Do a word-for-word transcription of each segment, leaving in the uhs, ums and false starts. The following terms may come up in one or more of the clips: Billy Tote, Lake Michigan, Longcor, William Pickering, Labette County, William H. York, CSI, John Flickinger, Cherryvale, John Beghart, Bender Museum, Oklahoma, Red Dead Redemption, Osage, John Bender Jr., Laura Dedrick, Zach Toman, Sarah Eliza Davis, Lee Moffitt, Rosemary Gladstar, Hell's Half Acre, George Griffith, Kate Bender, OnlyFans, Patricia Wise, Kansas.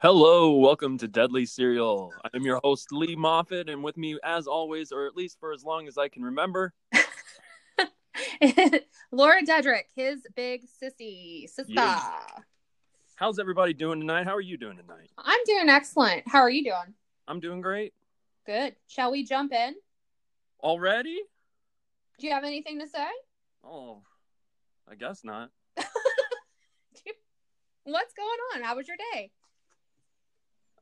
Hello, welcome to Deadly Serial. I'm your host, Lee Moffitt, and with me, as always, or at least for as long as I can remember, Laura Dedrick, his big sissy, sister. Yeah. How's everybody doing tonight? How are you doing tonight? I'm doing excellent. How are you doing? I'm doing great. Good. Shall we jump in? Already? Do you have anything to say? Oh, I guess not. What's going on? How was your day?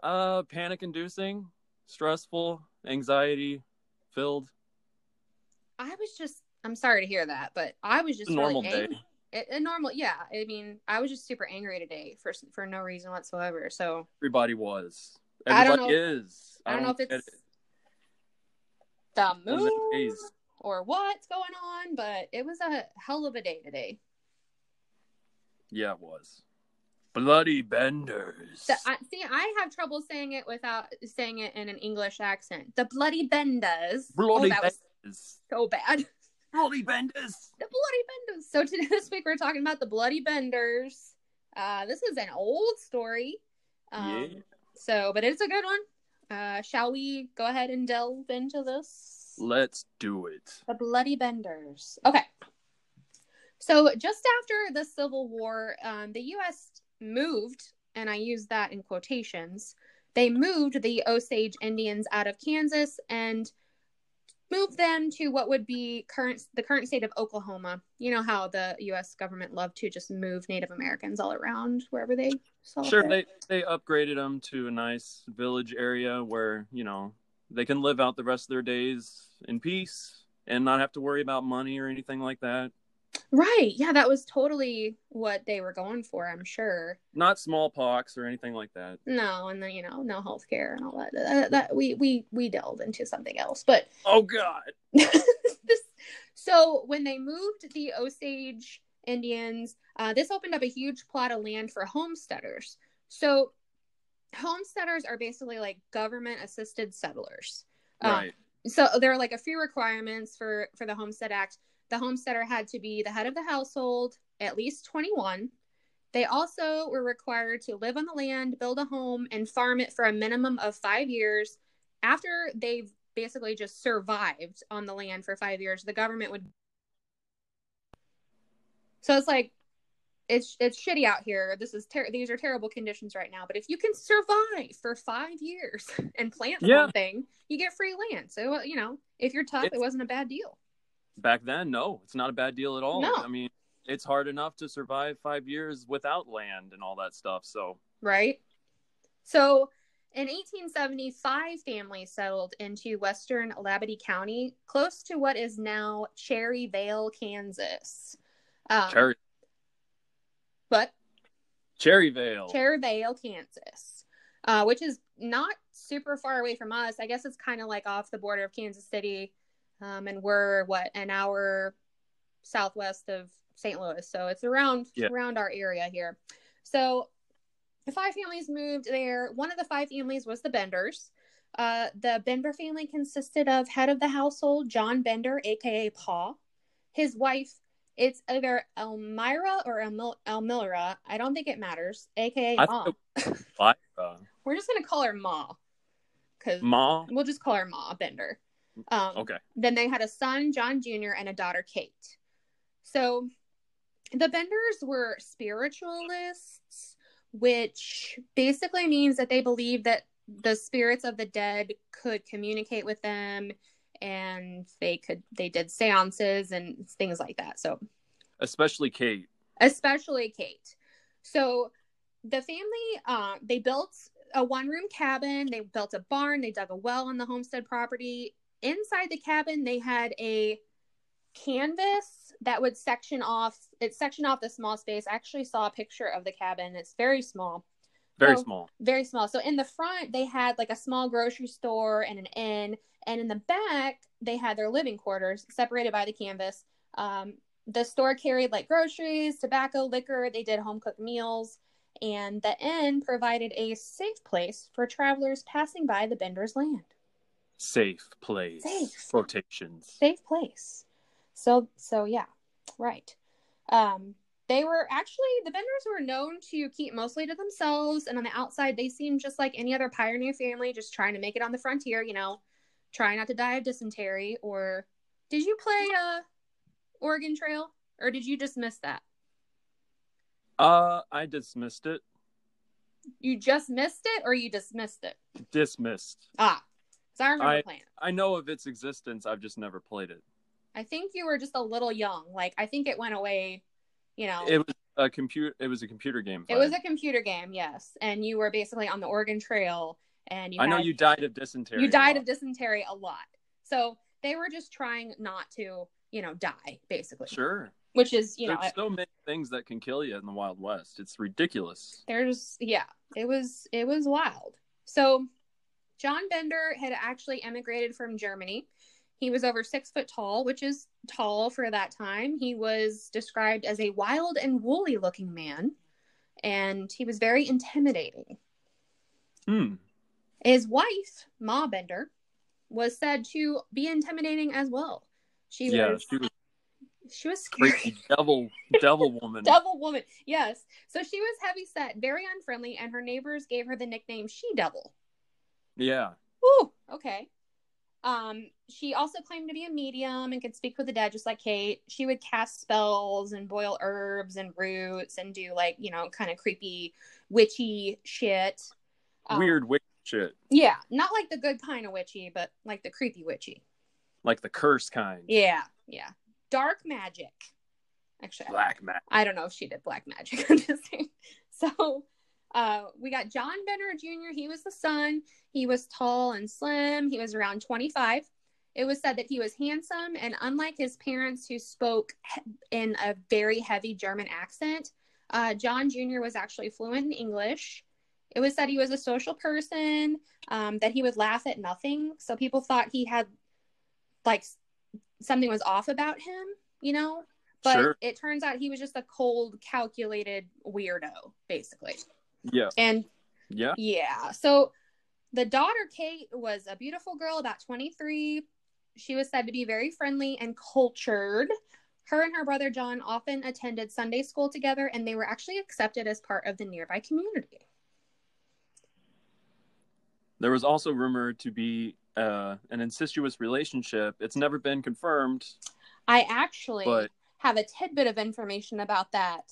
Uh, panic-inducing, stressful, anxiety-filled. I was just, I'm sorry to hear that, but I was just a normal really angry. day. It, a normal, yeah. I mean, I was just super angry today for for no reason whatsoever. So everybody was. Everybody I don't know, is. I don't, I don't know if it's it. the moon or what's going on, but it was a hell of a day today. Yeah, it was. Bloody Benders. The, I, see, I have trouble saying it without saying it in an English accent. The Bloody Benders. Bloody oh, Benders. So bad. Bloody Benders. The Bloody Benders. So today, this week we're talking about the Bloody Benders. Uh, this is an old story. Um, yeah. So, but it's a good one. Uh, shall we go ahead and delve into this? Let's do it. The Bloody Benders. Okay. So just after the Civil War, um, the U S moved, and I use that in quotations, they moved the Osage Indians out of Kansas and moved them to what would be current the current state of Oklahoma. You know how the U S government loved to just move Native Americans all around wherever they saw fit. Sure, they, they upgraded them to a nice village area where, you know, they can live out the rest of their days in peace and not have to worry about money or anything like that. Right. Yeah, that was totally what they were going for, I'm sure. Not smallpox or anything like that. No, and then, you know, no health care and all that. That, that we, we, we delved into something else, but... Oh, God! this, so, when they moved the Osage Indians, uh, this opened up a huge plot of land for homesteaders. So, homesteaders are basically, like, government-assisted settlers. Right. Um, so, there are, like, a few requirements for, for the Homestead Act. The homesteader had to be the head of the household, at least twenty-one. They also were required to live on the land, build a home, and farm it for a minimum of five years. After they've basically just survived on the land for five years, the government would... So it's like, it's it's shitty out here. This is ter- These are terrible conditions right now. But if you can survive for five years and plant the yeah. whole thing, you get free land. So, you know, if you're tough, it's- it wasn't a bad deal. Back then, no, it's not a bad deal at all. No. I mean, it's hard enough to survive five years without land and all that stuff, so. Right. So, in eighteen seventy, five families settled into western Labette County, close to what is now Cherryvale, Kansas. Um, Cherry. But? Cherryvale. Cherryvale, Kansas, uh, which is not super far away from us. I guess it's kind of like off the border of Kansas City. Um, and we're, what, an hour southwest of Saint Louis. So it's around yeah. around our area here. So the five families moved there. One of the five families was the Benders. Uh, the Bender family consisted of head of the household, John Bender, a k a. Pa. His wife, it's either Elmira or Elmil- Elmira. I don't think it matters. A K A. Ma. We're just going to call her Ma. Cause Ma? We'll just call her Ma Bender. Um, okay. Then they had a son, John Junior, and a daughter, Kate. So the Benders were spiritualists, which basically means that they believed that the spirits of the dead could communicate with them, and they could they did seances and things like that. So, especially Kate. Especially Kate. So the family, uh, they built a one-room cabin. They built a barn. They dug a well on the homestead property. Inside the cabin, they had a canvas that would section off, it sectioned off the small space. I actually saw a picture of the cabin. It's very small. Very so, small. Very small. So in the front, they had like a small grocery store and an inn. And in the back, they had their living quarters separated by the canvas. Um, the store carried like groceries, tobacco, liquor. They did home-cooked meals. And the inn provided a safe place for travelers passing by the Bender's land. Safe place. Safe. Quotations. Safe place. So, so yeah, right. Um, They were actually, the Benders were known to keep mostly to themselves, and on the outside, they seemed just like any other pioneer family, just trying to make it on the frontier, you know, trying not to die of dysentery. Or did you play uh, Oregon Trail, or did you dismiss that? Uh, I dismissed it. You just missed it, or you dismissed it? Dismissed. Ah, because I remember I, playing it. I know of its existence, I've just never played it. I think you were just a little young. Like, I think it went away... You know, it was a computer. It was a computer game. Fight. It was a computer game, yes. And you were basically on the Oregon Trail, and you. I had, know you died of dysentery. You died of dysentery a lot. So they were just trying not to, you know, die basically. Sure. Which is, you There's know, There's so many things that can kill you in the Wild West. It's ridiculous. There's, yeah, it was, it was wild. So John Bender had actually emigrated from Germany. He was over six foot tall, which is tall for that time. He was described as a wild and woolly looking man, and he was very intimidating. Hmm. His wife, Ma Bender, was said to be intimidating as well. She yeah, was she was, she was scary. Crazy devil, devil woman. Devil woman, yes. So she was heavyset, very unfriendly, and her neighbors gave her the nickname She-Devil. Yeah. Ooh, okay. Um, she also claimed to be a medium and could speak with the dead, just like Kate. She would cast spells and boil herbs and roots and do, like, you know, kind of creepy, witchy shit. Um, Weird witch shit. Yeah. Not like the good kind of witchy, but like the creepy witchy. Like the curse kind. Yeah. Yeah. Dark magic. Actually. Black magic. I don't know if she did black magic. I'm just saying. So... Uh, we got John Bender Junior He was the son. He was tall and slim. He was around twenty-five. It was said that he was handsome, and unlike his parents who spoke in a very heavy German accent, uh, John Junior was actually fluent in English. It was said he was a social person, um, that he would laugh at nothing. So people thought he had, like, something was off about him, you know? But sure. It turns out he was just a cold, calculated weirdo, basically. Yeah. And yeah. Yeah. So the daughter, Kate, was a beautiful girl, about twenty-three. She was said to be very friendly and cultured. Her and her brother, John, often attended Sunday school together, and they were actually accepted as part of the nearby community. There was also rumored to be uh, an incestuous relationship. It's never been confirmed. I actually but... have a tidbit of information about that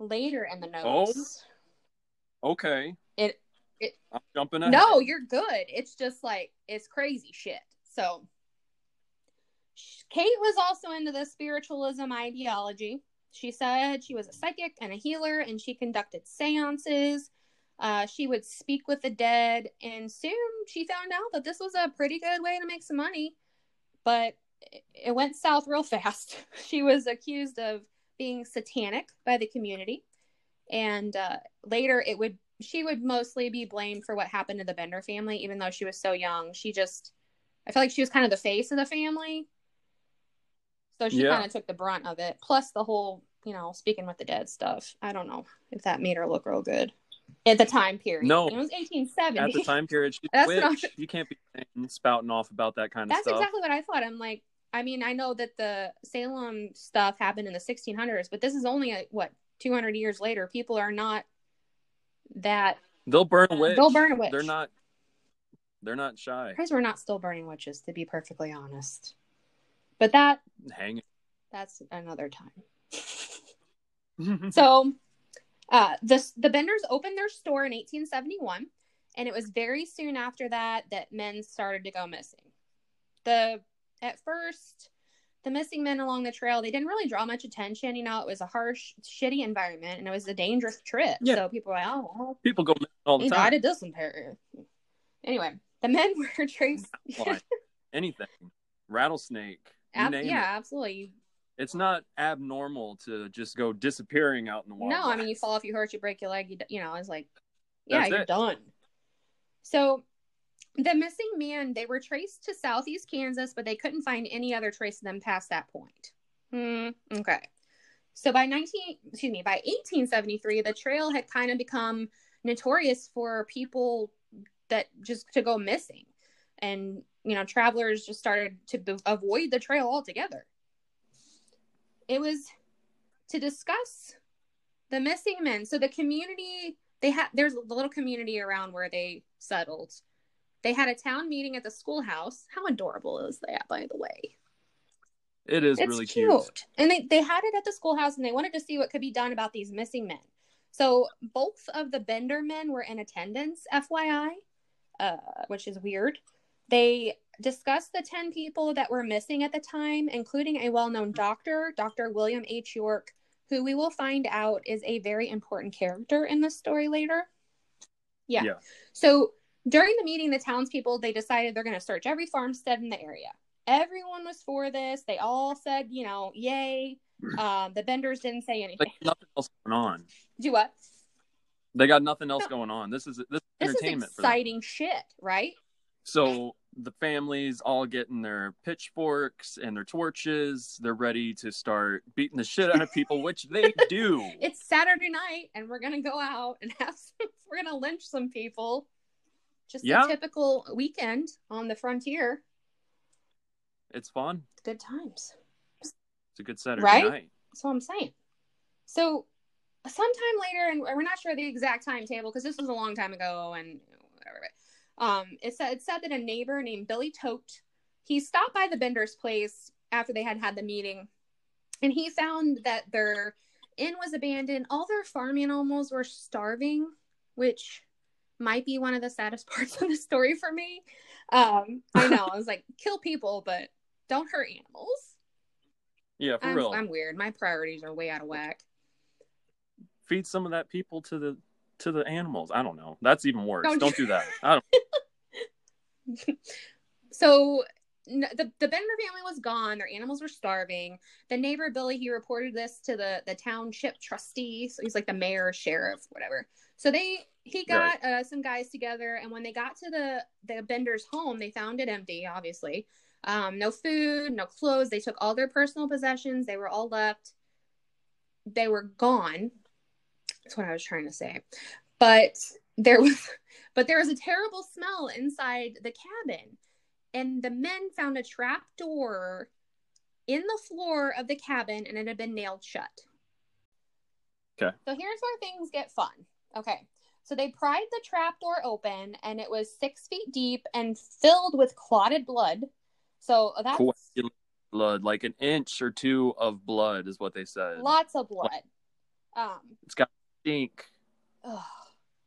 later in the notes. Oh. Okay. It, it. I'm jumping ahead. No, you're good. It's just like, it's crazy shit. So, Kate was also into the spiritualism ideology. She said she was a psychic and a healer, and she conducted seances. Uh, she would speak with the dead, and soon she found out that this was a pretty good way to make some money, but it went south real fast. She was accused of being satanic by the community. And uh, later, it would she would mostly be blamed for what happened to the Bender family, even though she was so young. She just, I feel like she was kind of the face of the family. So she yeah. kind of took the brunt of it. Plus the whole, you know, speaking with the dead stuff. I don't know if that made her look real good at the time period. No. It was eighteen seventy. At the time period, she's a witch. You can't be spouting off about that kind of That's stuff. That's exactly what I thought. I'm like, I mean, I know that the Salem stuff happened in the sixteen hundreds, but this is only, a, what, two hundred years later. People are not that they'll burn a witch. They'll burn a witch. They're not they're not shy. Because we're not still burning witches, to be perfectly honest. But that hang it. That's another time. So uh the the Benders opened their store in eighteen seventy-one, and it was very soon after that that men started to go missing. The at first The missing men along the trail, they didn't really draw much attention. You know, it was a harsh, shitty environment, and it was a dangerous trip. Yeah. So people were like, oh, well, people go all the time. Died of dysentery. Anyway, the men were traced. Anything. Rattlesnake. Ab- yeah, it. absolutely. It's not abnormal to just go disappearing out in the wild. No, I mean, you fall off, you hurt, you break your leg, you, you know, it's like, yeah, That's you're it. done. So... The missing man, they were traced to southeast Kansas, but they couldn't find any other trace of them past that point. Hmm, okay. So by nineteen, excuse me, by eighteen seventy-three, the trail had kind of become notorious for people that just to go missing. And, you know, travelers just started to be- avoid the trail altogether. It was to discuss The missing men. So the community, they had, there's a little community around where they settled. They had a town meeting at the schoolhouse. How adorable is that, by the way? It is, it's really cute. cute. And they, they had it at the schoolhouse, and they wanted to see what could be done about these missing men. So both of the Bender men were in attendance, F Y I, uh, which is weird. They discussed the ten people that were missing at the time, including a well-known doctor, Dr. William H. York, who we will find out is a very important character in this story later. Yeah. yeah. So during the meeting, the townspeople, they decided they're going to search every farmstead in the area. Everyone was for this. They all said, you know, yay. Um, the Benders didn't say anything. Like, nothing else going on. Do what? They got nothing else no. going on. This is this, this entertainment is exciting for them. Shit, right? So the families all getting their pitchforks and their torches. They're ready to start beating the shit out of people, which they do. It's Saturday night, and we're gonna go out and have some. We're gonna lynch some people. Just yeah. a typical weekend on the frontier. It's fun. Good times. It's a good Saturday right? night. That's what I'm saying. So sometime later, and we're not sure the exact timetable because this was a long time ago and whatever. Um, it said, it said that a neighbor named Billy Tote, he stopped by the Bender's place after they had had the meeting, and he found that their inn was abandoned. All their farm animals were starving, which might be one of the saddest parts of the story for me. Um, I know. I was like, kill people, but don't hurt animals. Yeah, for I'm, real. I'm weird. My priorities are way out of whack. Feed some of that people to the to the animals. I don't know. That's even worse. Don't, don't do that. I don't. So the the Bender family was gone. Their animals were starving. The neighbor Billy, he reported this to the the township trustee. So he's like the mayor, sheriff, whatever. So they he got right. uh, some guys together, and when they got to the the Bender's home, they found it empty, obviously. Um, no food, no clothes. They took all their personal possessions. They were all left. They were gone. That's what I was trying to say. But there was, but there was a terrible smell inside the cabin. And the men found a trap door in the floor of the cabin, and it had been nailed shut. Okay. So here's where things get fun. Okay. So they pried the trap door open, and it was six feet deep and filled with clotted blood. So that's coagulated blood, like an inch or two of blood is what they said. Lots of blood. Um, it's got stink. Ugh,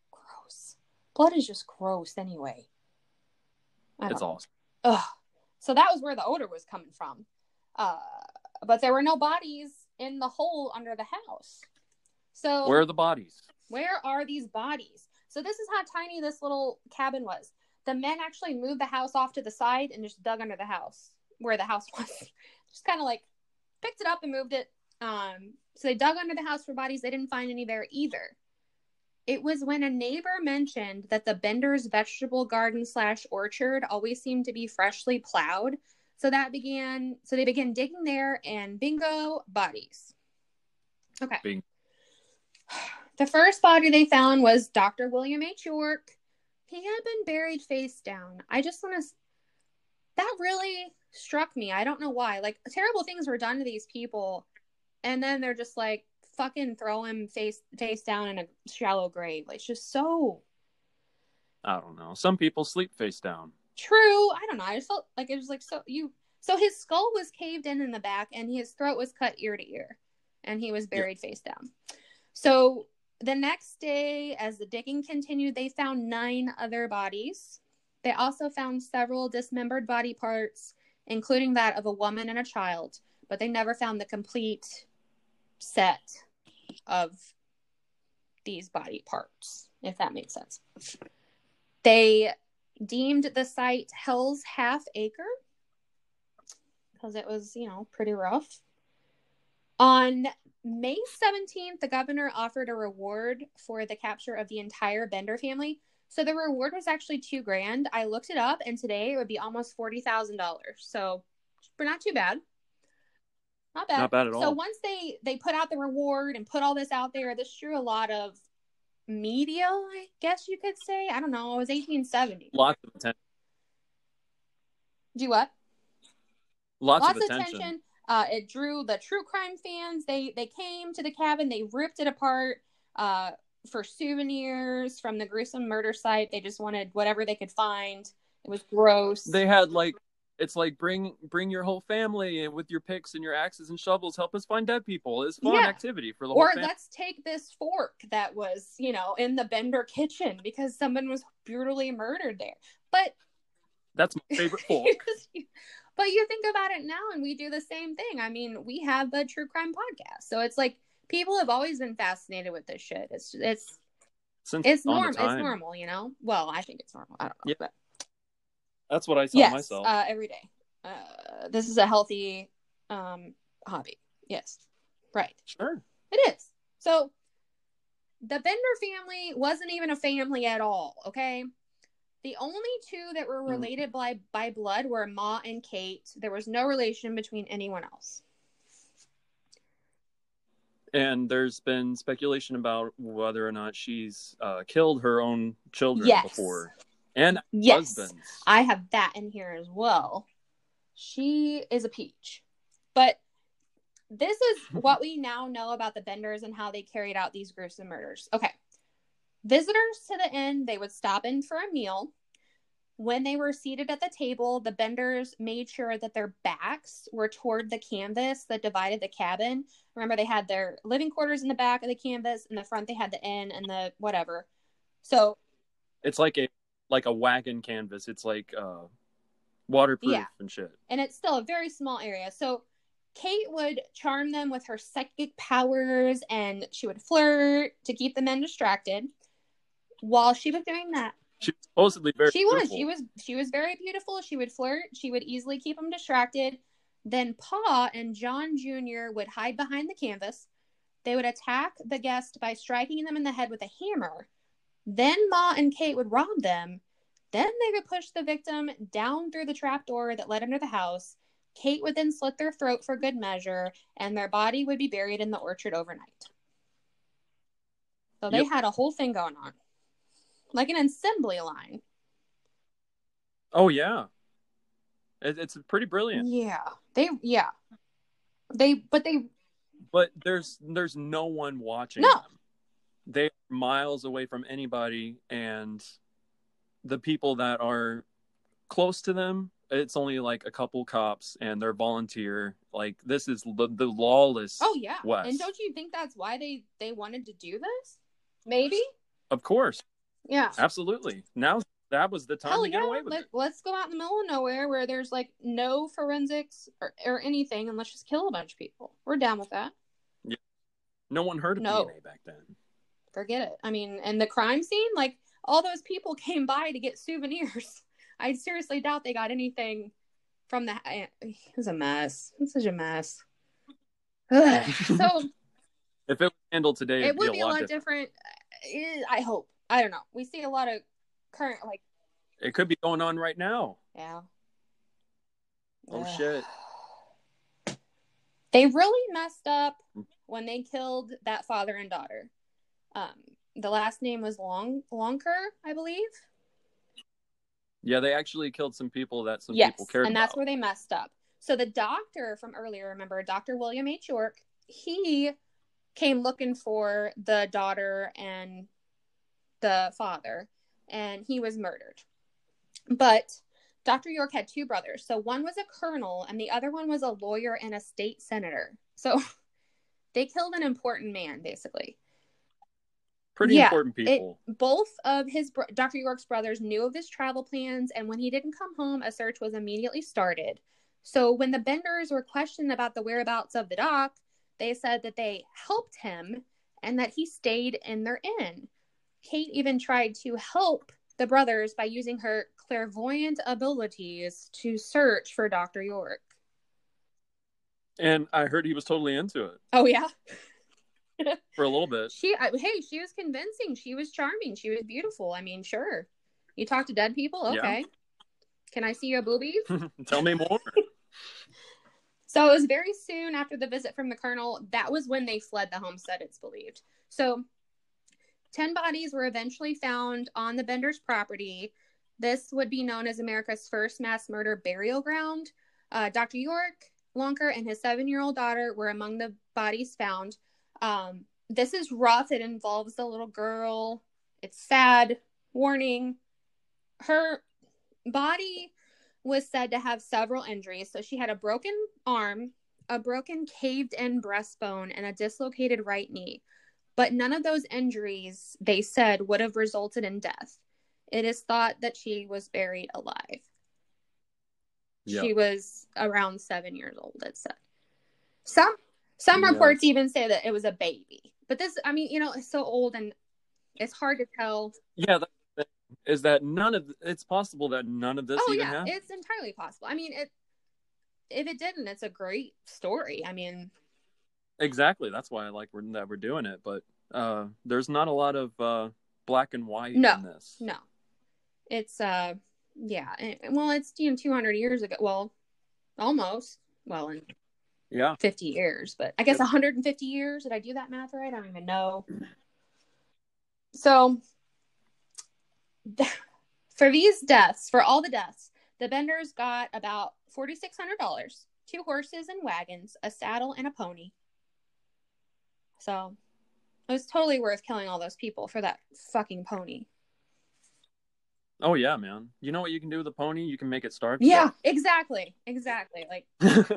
gross. Blood is just gross anyway. I it's know. awesome. Ugh. So that was where the odor was coming from. Uh, but there were no bodies in the hole under the house. So where are the bodies? Where are these bodies? So this is how tiny this little cabin was. The men actually moved the house off to the side and just dug under the house where the house was. Just kind of like picked it up and moved it. Um, so they dug under the house for bodies. They didn't find any there either. It was when a neighbor mentioned that the Bender's vegetable garden slash orchard always seemed to be freshly plowed. So that began, so they began digging there, and bingo, bodies. Okay. Bing. The first body they found was Doctor William H. York. He had been buried face down. I just want to... That really struck me. I don't know why. Like, terrible things were done to these people. And then they're just like, fucking throw him face face down in a shallow grave. Like, it's just so... I don't know. Some people sleep face down. True. I don't know. I just felt like it was like so... you. So his skull was caved in in the back, and his throat was cut ear to ear. And he was buried yeah. face down. So... The next day, as the digging continued, they found nine other bodies. They also found several dismembered body parts, including that of a woman and a child, but they never found the complete set of these body parts, if that makes sense. They deemed the site Hell's Half Acre because it was, you know, pretty rough. On May seventeenth, the governor offered a reward for the capture of the entire Bender family. So the reward was actually two grand. I looked it up, and today it would be almost forty thousand dollars. So we're not too bad. Not bad. Not bad at all. So once they, they put out the reward and put all this out there, this drew a lot of media, I guess you could say. I don't know. It was eighteen seventy. Lots of attention. Do what? Lots, Lots of attention. attention. Uh, it drew the true crime fans. They they came to the cabin. They ripped it apart uh, for souvenirs from the gruesome murder site. They just wanted whatever they could find. It was gross. They had like, it's like bring bring your whole family and with your picks and your axes and shovels, help us find dead people. It's fun yeah. activity for the whole family. Or let's take this fork that was, you know, in the Bender kitchen because someone was brutally murdered there. But that's my favorite fork. But you think about it now, and we do the same thing. I mean, we have a true crime podcast, so it's like people have always been fascinated with this shit. It's it's Since it's normal. It's normal, you know. Well, I think it's normal. I don't know. Yeah. But... That's what I tell yes, myself uh, every day. Uh, this is a healthy um, hobby. Yes, right. Sure, it is. So the Bender family wasn't even a family at all. Okay. The only two that were related by, by blood were Ma and Kate. There was no relation between anyone else. And there's been speculation about whether or not she's uh, killed her own children yes. before. And yes. husbands. I have that in here as well. She is a peach. But this is what we now know about the Benders and how they carried out these gruesome murders. Okay. Visitors to the inn, they would stop in for a meal. When they were seated at the table, the Benders made sure that their backs were toward the canvas that divided the cabin. Remember, they had their living quarters in the back of the canvas. In the front, they had the inn and the whatever. So it's like a like a wagon canvas. It's like uh, waterproof yeah. and shit. And it's still a very small area. So Kate would charm them with her psychic powers, and she would flirt to keep the men distracted. While she was doing that, she was supposedly very she beautiful. was she was she was very beautiful. She would flirt. She would easily keep them distracted. Then Pa and John Junior would hide behind the canvas. They would attack the guest by striking them in the head with a hammer. Then Ma and Kate would rob them. Then they would push the victim down through the trapdoor that led under the house. Kate would then slit their throat for good measure, and their body would be buried in the orchard overnight. So they yep. had a whole thing going on. Like an assembly line. Oh, yeah. It, it's pretty brilliant. Yeah. They, yeah. They, but they... But there's there's no one watching no. them. They are miles away from anybody, and the people that are close to them, it's only like a couple cops, and they're volunteer. Like, this is the, the lawless oh, yeah. West. And don't you think that's why they, they wanted to do this? Maybe? Of course. Yeah, absolutely. Now that was the time Hell to get yeah. away with Let, it. Let's go out in the middle of nowhere where there's like no forensics or, or anything, and let's just kill a bunch of people. We're down with that. Yeah. No one heard of no. D N A back then. Forget it. I mean, and the crime scene, like all those people came by to get souvenirs. I seriously doubt they got anything from the. It was a mess. It's such a mess. Ugh. So, if it was handled today, it would be a lot, lot different. different. I hope. I don't know. We see a lot of current, like... It could be going on right now. Yeah. Oh, Ugh. shit. They really messed up when they killed that father and daughter. Um, the last name was Long Longcor, I believe. Yeah, they actually killed some people that some yes, people cared about. Yes, and that's where they messed up. So the doctor from earlier, remember, Doctor William H. York, he came looking for the daughter and... the father, and he was murdered. But Doctor York had two brothers, so one was a colonel and the other one was a lawyer and a state senator. So they killed an important man, basically. Pretty yeah, important people. It, both of his Doctor York's brothers knew of his travel plans, and when he didn't come home, a search was immediately started. So when the Benders were questioned about the whereabouts of the doc, they said that they helped him and that he stayed in their inn. Kate even tried to help the brothers by using her clairvoyant abilities to search for Doctor York. And I heard he was totally into it. Oh, yeah? For a little bit. She, I, hey, she was convincing. She was charming. She was beautiful. I mean, sure. You talk to dead people? Okay. Yeah. Can I see your boobies? Tell me more. So it was very soon after the visit from the colonel. That was when they fled the homestead, it's believed. So... Ten bodies were eventually found on the Benders' property. This would be known as America's first mass murder burial ground. Uh, Doctor York, Longcor and his seven-year-old daughter were among the bodies found. Um, this is rough. It involves the little girl. It's sad. Warning. Her body was said to have several injuries. So she had a broken arm, a broken caved-in breastbone, and a dislocated right knee. But none of those injuries, they said, would have resulted in death. It is thought that she was buried alive. Yep. She was around seven years old, it said. Some some yep. reports even say that it was a baby. But this, I mean, you know, it's so old and it's hard to tell. Yeah, that, is that none of, it's possible that none of this oh, even yeah, happened? It's entirely possible. I mean, it if it didn't, it's a great story. I mean... Exactly. That's why I like we're, that we're doing it. But uh, there's not a lot of uh, black and white no, in this. No. It's, uh, yeah. It, well, it's, you know, two hundred years ago. Well, almost. Well, in yeah. fifty years. But I guess one hundred fifty years. Did I do that math right? I don't even know. So, for these deaths, for all the deaths, the Benders got about four thousand six hundred dollars, two horses and wagons, a saddle and a pony. So, it was totally worth killing all those people for that fucking pony. Oh, yeah, man. You know what you can do with a pony? You can make it starve to yeah, death. Yeah, exactly. Exactly. Like,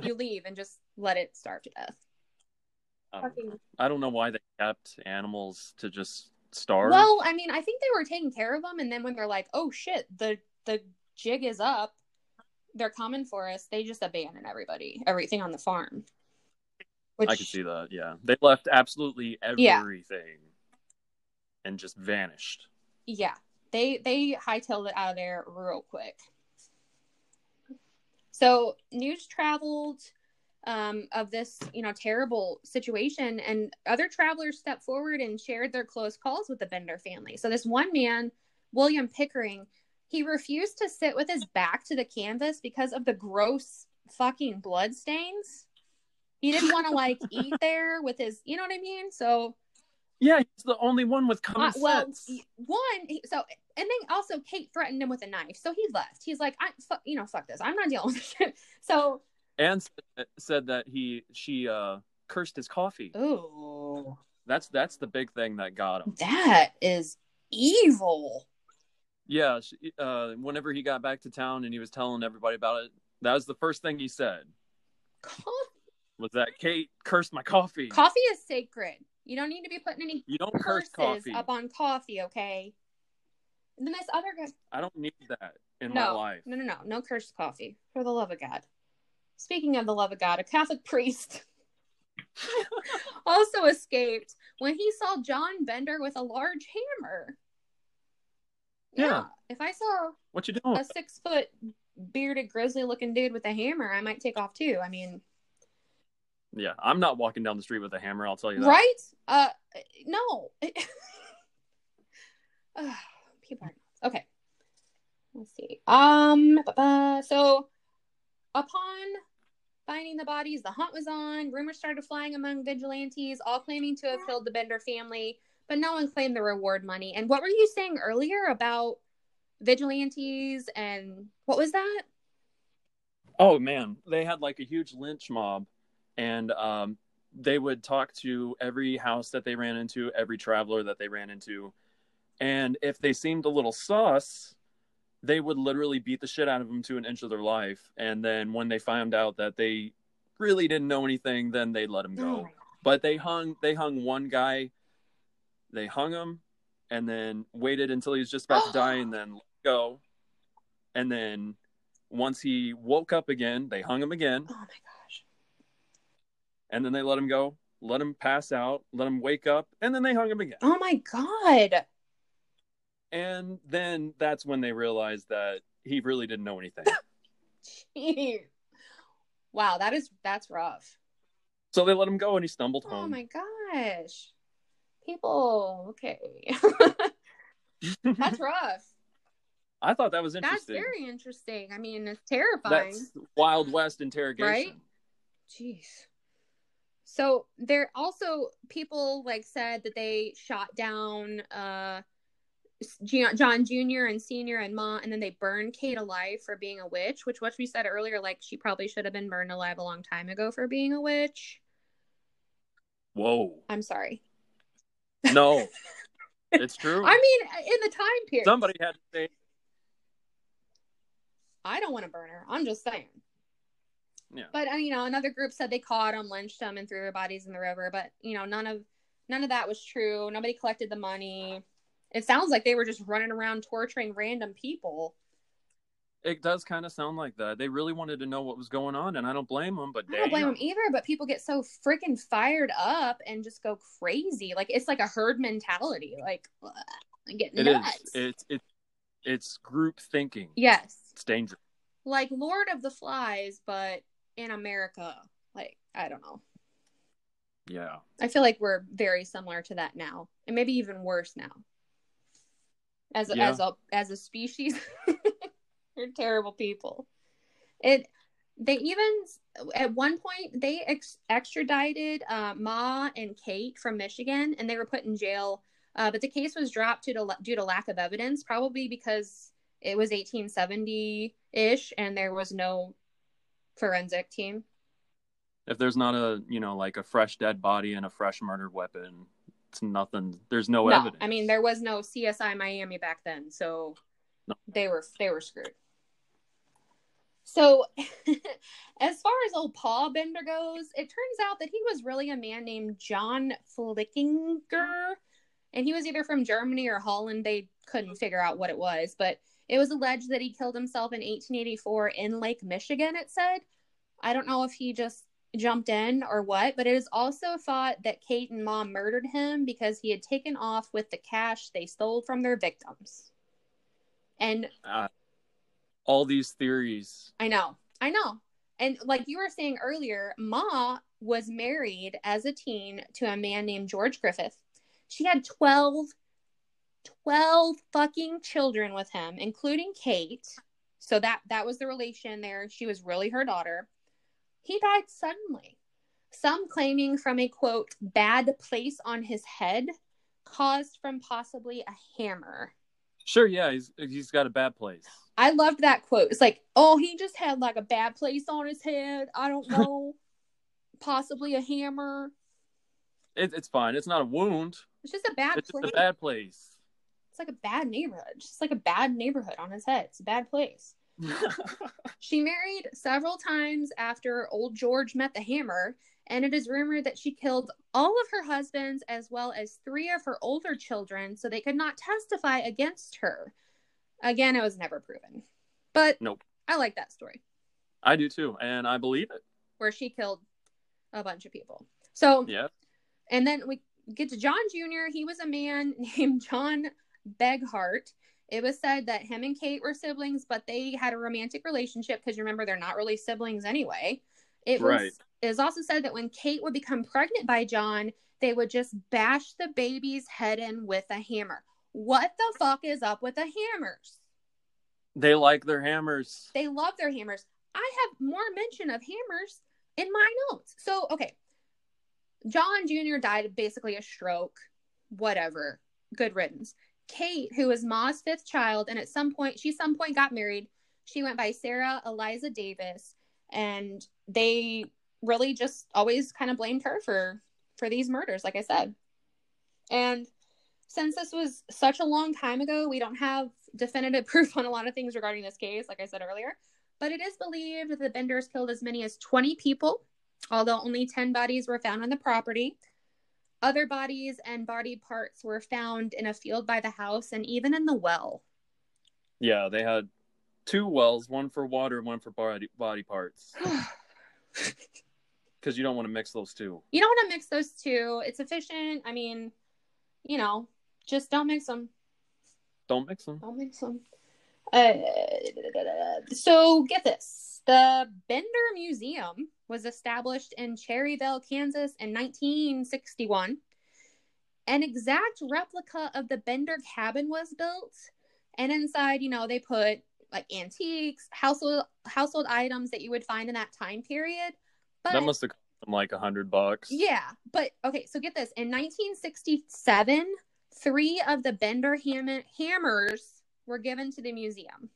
you leave and just let it starve to death. Um, fucking... I don't know why they kept animals to just starve. Well, I mean, I think they were taking care of them, and then when they're like, oh, shit, the, the jig is up, they're coming for us, they just abandon everybody, everything on the farm. Which, I can see that, yeah. They left absolutely everything yeah. and just vanished. Yeah. They they hightailed it out of there real quick. So news traveled um, of this, you know, terrible situation, and other travelers stepped forward and shared their close calls with the Bender family. So this one man, William Pickering, he refused to sit with his back to the canvas because of the gross fucking bloodstains. He didn't want to, like, eat there with his, you know what I mean? So. Yeah, he's the only one with common uh, well, sense. One, so, and then also Kate threatened him with a knife. So he left. He's like, I, fuck, you know, fuck this. I'm not dealing with this shit. So. And said that he, she uh, cursed his coffee. Ooh. That's, that's the big thing that got him. That is evil. Yeah. She, uh, whenever he got back to town and he was telling everybody about it, that was the first thing he said. Coffee. Was that Kate cursed my coffee? Coffee is sacred. You don't need to be putting any you don't curse coffee up on coffee, okay? And then this other guy. I don't need that in no, my life. No, no, no, no cursed coffee for the love of God. Speaking of the love of God, a Catholic priest also escaped when he saw John Bender with a large hammer. Yeah, yeah. If I saw what you doing? A six foot bearded grizzly looking dude with a hammer, I might take off too. I mean. Yeah, I'm not walking down the street with a hammer, I'll tell you that. Right? Uh, no. uh, people are... Okay. Let's see. Um, uh, so, upon finding the bodies, the hunt was on. Rumors started flying among vigilantes, all claiming to have killed the Bender family, but no one claimed the reward money. And what were you saying earlier about vigilantes and... What was that? Oh, man. They had, like, a huge lynch mob. And um, they would talk to every house that they ran into, every traveler that they ran into. And if they seemed a little sus, they would literally beat the shit out of them to an inch of their life. And then when they found out that they really didn't know anything, then they let them go. Oh. But they hung, they hung one guy. They hung him and then waited until he was just about oh. to die and then let go. And then once he woke up again, they hung him again. Oh, my God. And then they let him go, let him pass out, let him wake up, and then they hung him again. Oh, my God. And then that's when they realized that he really didn't know anything. Jeez. Wow, that is, that's rough. So they let him go, and he stumbled oh home. Oh, my gosh. People, okay. That's rough. I thought that was interesting. That's very interesting. I mean, it's terrifying. That's Wild West interrogation. Right? Jeez. So there also people like said that they shot down uh, John Junior and Senior and Ma, and then they burned Kate alive for being a witch, which what we said earlier, like, she probably should have been burned alive a long time ago for being a witch. Whoa. I'm sorry. No. It's true. I mean, in the time period. Somebody had to say. I don't want to burn her. I'm just saying. Yeah. But, you know, another group said they caught them, lynched them, and threw their bodies in the river. But, you know, none of none of that was true. Nobody collected the money. It sounds like they were just running around torturing random people. It does kind of sound like that. They really wanted to know what was going on, and I don't blame them. But I don't damn. blame them either, but people get so freaking fired up and just go crazy. Like, it's like a herd mentality. Like, ugh, I get it nuts. Is. It's, it's, it's group thinking. Yes. It's dangerous. Like Lord of the Flies, but in America. Like, I don't know. Yeah. I feel like we're very similar to that now, and maybe even worse now. As a, yeah. as a as a species, they're terrible people. It they even at one point they ex- extradited uh, Ma and Kate from Michigan, and they were put in jail. Uh, but the case was dropped due to due to lack of evidence, probably because it was eighteen seventy ish, and there was no forensic team. If there's not a you know like a fresh dead body and a fresh murder weapon. It's nothing. There's no, no evidence. I mean, there was no C S I Miami back then, so no. they were they were screwed. So, as far as old Pa Bender goes, it turns out that he was really a man named John Flickinger, and he was either from Germany or Holland. They couldn't figure out what it was, but it was alleged that he killed himself in eighteen eighty-four in Lake Michigan. It said, I don't know if he just jumped in or what, but it is also thought that Kate and Mom murdered him because he had taken off with the cash they stole from their victims. And uh, all these theories. I know. I know. And like you were saying earlier, Ma was married as a teen to a man named George Griffith. She had twelve, twelve fucking children with him, including Kate. So that, that was the relation there. She was really her daughter. He died suddenly, some claiming from a, quote, bad place on his head caused from possibly a hammer. Sure, yeah, he's he's got a bad place. I loved that quote. It's like, oh, he just had like a bad place on his head. I don't know. Possibly a hammer. It, it's fine. It's not a wound. It's just a bad it's place. It's a bad place. It's like a bad neighborhood. It's just like a bad neighborhood on his head. It's a bad place. She married several times after old George met the hammer, and it is rumored that she killed all of her husbands as well as three of her older children so they could not testify against her. Again, it was never proven. But nope. I like that story. I do too, and I believe it. Where she killed a bunch of people. So, yeah. And then we get to John Junior He was a man named John Beghart. It was said that him and Kate were siblings, but they had a romantic relationship because, remember, they're not really siblings anyway. It was, right. It was also said that when Kate would become pregnant by John, they would just bash the baby's head in with a hammer. What the fuck is up with the hammers? They like their hammers. They love their hammers. I have more mention of hammers in my notes. So, okay. John Junior died of basically a stroke. Whatever. Good riddance. Kate, who was Ma's fifth child, and at some point, she some point got married. She went by Sarah Eliza Davis, and they really just always kind of blamed her for, for these murders, like I said. And since this was such a long time ago, we don't have definitive proof on a lot of things regarding this case, like I said earlier. But it is believed that the Benders killed as many as twenty people, although only ten bodies were found on the property. Other bodies and body parts were found in a field by the house and even in the well. Yeah, they had two wells, one for water, one for body, body parts. Because you don't want to mix those two. You don't want to mix those two. It's efficient. I mean, you know, just don't mix them. Don't mix them. Don't mix them. Uh, so get this. The Bender Museum was established in Cherryvale, Kansas in nineteen sixty-one. An exact replica of the Bender cabin was built. And inside, you know, they put like antiques, household household items that you would find in that time period. But that must have cost them like a hundred bucks. Yeah. But okay, so get this. In nineteen sixty-seven, Three of the Bender ham- hammers were given to the museum.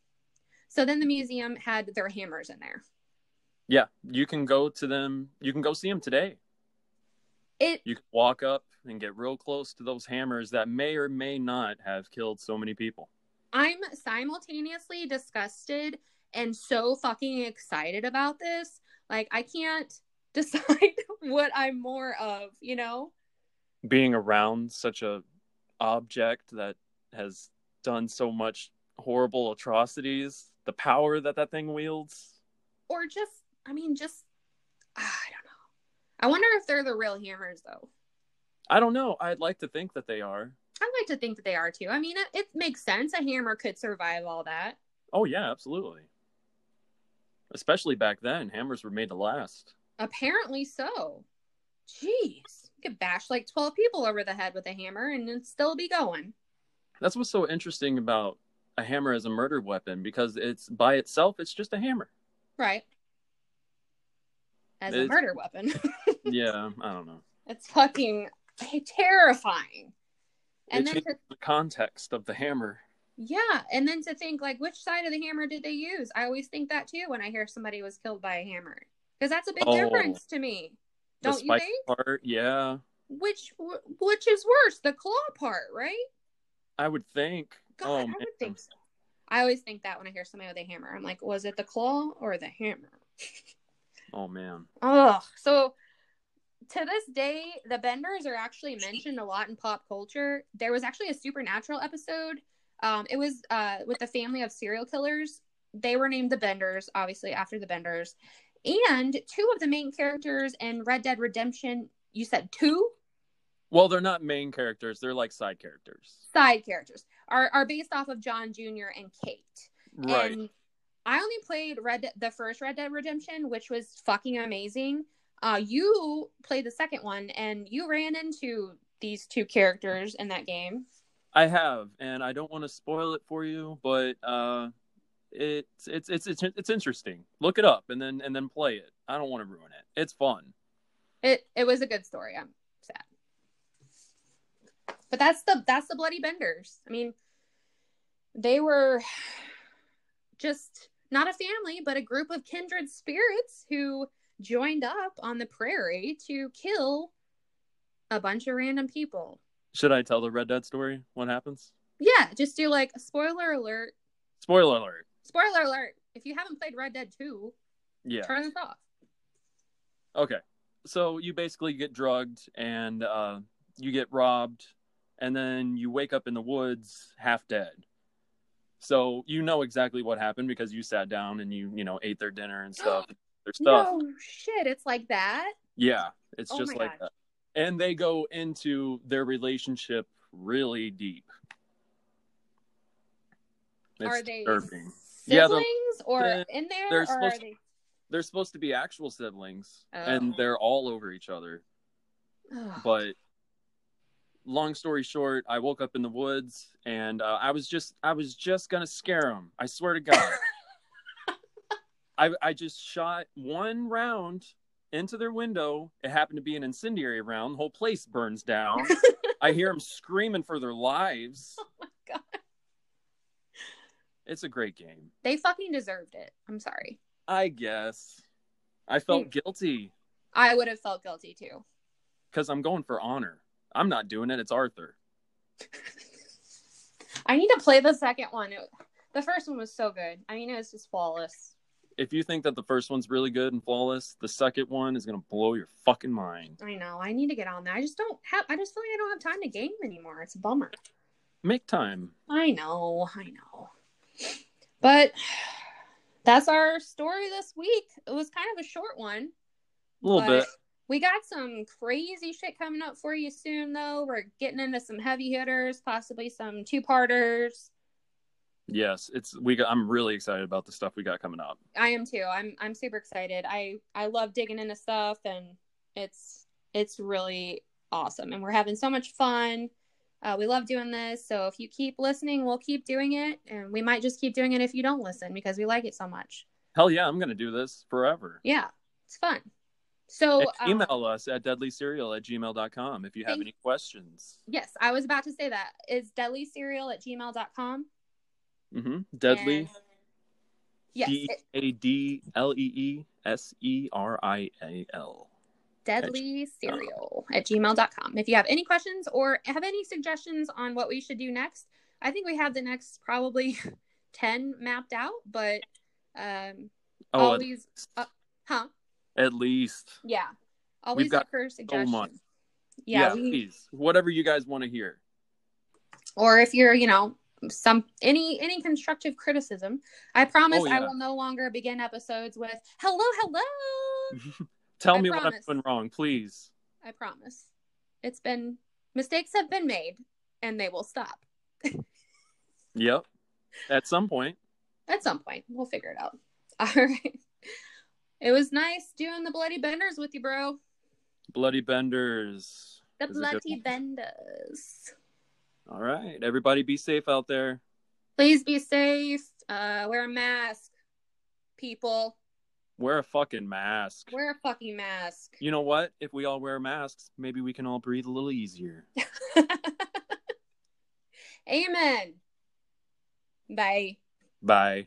So then the museum had their hammers in there. Yeah, you can go to them. You can go see them today. It, you can walk up and get real close to those hammers that may or may not have killed so many people. I'm simultaneously disgusted and so fucking excited about this. Like, I can't decide what I'm more of, you know? Being around such a object that has done so much horrible atrocities, the power that that thing wields. Or just, I mean, just, I don't know. I wonder if they're the real hammers, though. I don't know. I'd like to think that they are. I'd like to think that they are, too. I mean, it, it makes sense. A hammer could survive all that. Oh, yeah, absolutely. Especially back then, hammers were made to last. Apparently so. Jeez. You could bash like twelve people over the head with a hammer and it'd still be going. That's what's so interesting about a hammer as a murder weapon, because it's by itself, it's just a hammer. Right. As it's, a murder weapon. Yeah, I don't know. It's fucking terrifying. And it then to, the context of the hammer. Yeah, and then to think, like, which side of the hammer did they use? I always think that, too, when I hear somebody was killed by a hammer. Because that's a big oh, difference to me. Don't you think? Part, yeah. Which which is worse, the claw part, right? I would think. God, oh, I man. would think so. I always think that when I hear somebody with a hammer. I'm like, was it the claw or the hammer? Oh, man. Oh, so to this day, the Benders are actually mentioned a lot in pop culture. There was actually a Supernatural episode. Um, it was uh, with the family of serial killers. They were named the Benders, obviously, after the Benders. And two of the main characters in Red Dead Redemption, you said two? Well, they're not main characters. They're like side characters. Side characters are are based off of John Junior and Kate. Right. And I only played Red De- the first Red Dead Redemption, which was fucking amazing. Uh, you played the second one, and you ran into these two characters in that game. I have, and I don't want to spoil it for you, but uh, it's it's it's it's it's interesting. Look it up, and then and then play it. I don't want to ruin it. It's fun. It it was a good story. I'm sad, but that's the that's the bloody Benders. I mean, they were just not a family, but a group of kindred spirits who joined up on the prairie to kill a bunch of random people. Should I tell the Red Dead story? What happens? Yeah, just do like a spoiler alert. Spoiler alert. Spoiler alert. If you haven't played Red Dead two, yeah, turn this off. Okay. So you basically get drugged and uh, you get robbed, and then you wake up in the woods half dead. So you know exactly what happened because you sat down and you, you know, ate their dinner and stuff. Their stuff. Oh, no, shit. It's like that? Yeah. It's oh just like gosh. that. And they go into their relationship really deep. It's are they disturbing. siblings yeah, or in there? They're, or supposed, are they... they're supposed to be actual siblings. Oh. And they're all over each other. Oh. But long story short, I woke up in the woods and uh, I was just I was just gonna scare them. I swear to God. I I just shot one round into their window. It happened to be an incendiary round. The whole place burns down. I hear them screaming for their lives. Oh my God. It's a great game. They fucking deserved it. I'm sorry. I guess. I felt guilty. I would have felt guilty too. Because I'm going for honor. I'm not doing it. It's Arthur. I need to play the second one. It, the first one was so good. I mean, it was just flawless. If you think that the first one's really good and flawless, the second one is going to blow your fucking mind. I know. I need to get on that. I just don't have... I just feel like I don't have time to game anymore. It's a bummer. Make time. I know. I know. But that's our story this week. It was kind of a short one. A little bit. We got some crazy shit coming up for you soon, though. We're getting into some heavy hitters, possibly some two-parters. Yes, it's we. Got, I'm really excited about the stuff we got coming up. I am too. I'm I'm super excited. I, I love digging into stuff, and it's it's really awesome. And we're having so much fun. Uh, we love doing this. So if you keep listening, we'll keep doing it, and we might just keep doing it if you don't listen because we like it so much. Hell yeah, I'm gonna do this forever. Yeah, it's fun. So um, email us at deadly serial at gmail dot com if you have any questions. Yes, I was about to say that. It's deadly serial at gmail dot com. Mm-hmm. Deadly. And... Yes. D A D L E E S E R I A L. deadly serial at gmail dot com. If you have any questions or have any suggestions on what we should do next, I think we have the next probably ten mapped out, but um, oh, always, uh, huh? At least, yeah. Always look for suggestions. So much. Yeah, yeah we, please, whatever you guys want to hear. Or if you're, you know, some any any constructive criticism, I promise oh, yeah. I will no longer begin episodes with "Hello, hello." Tell I me promise. What I've done wrong, please. I promise. It's been mistakes have been made, and they will stop. Yep. At some point. At some point. We'll figure it out. All right. It was nice doing the Bloody Benders with you, bro. Bloody Benders. The Bloody Benders. All right. Everybody be safe out there. Please be safe. Uh, wear a mask, people. Wear a fucking mask. Wear a fucking mask. You know what? If we all wear masks, maybe we can all breathe a little easier. Amen. Bye. Bye.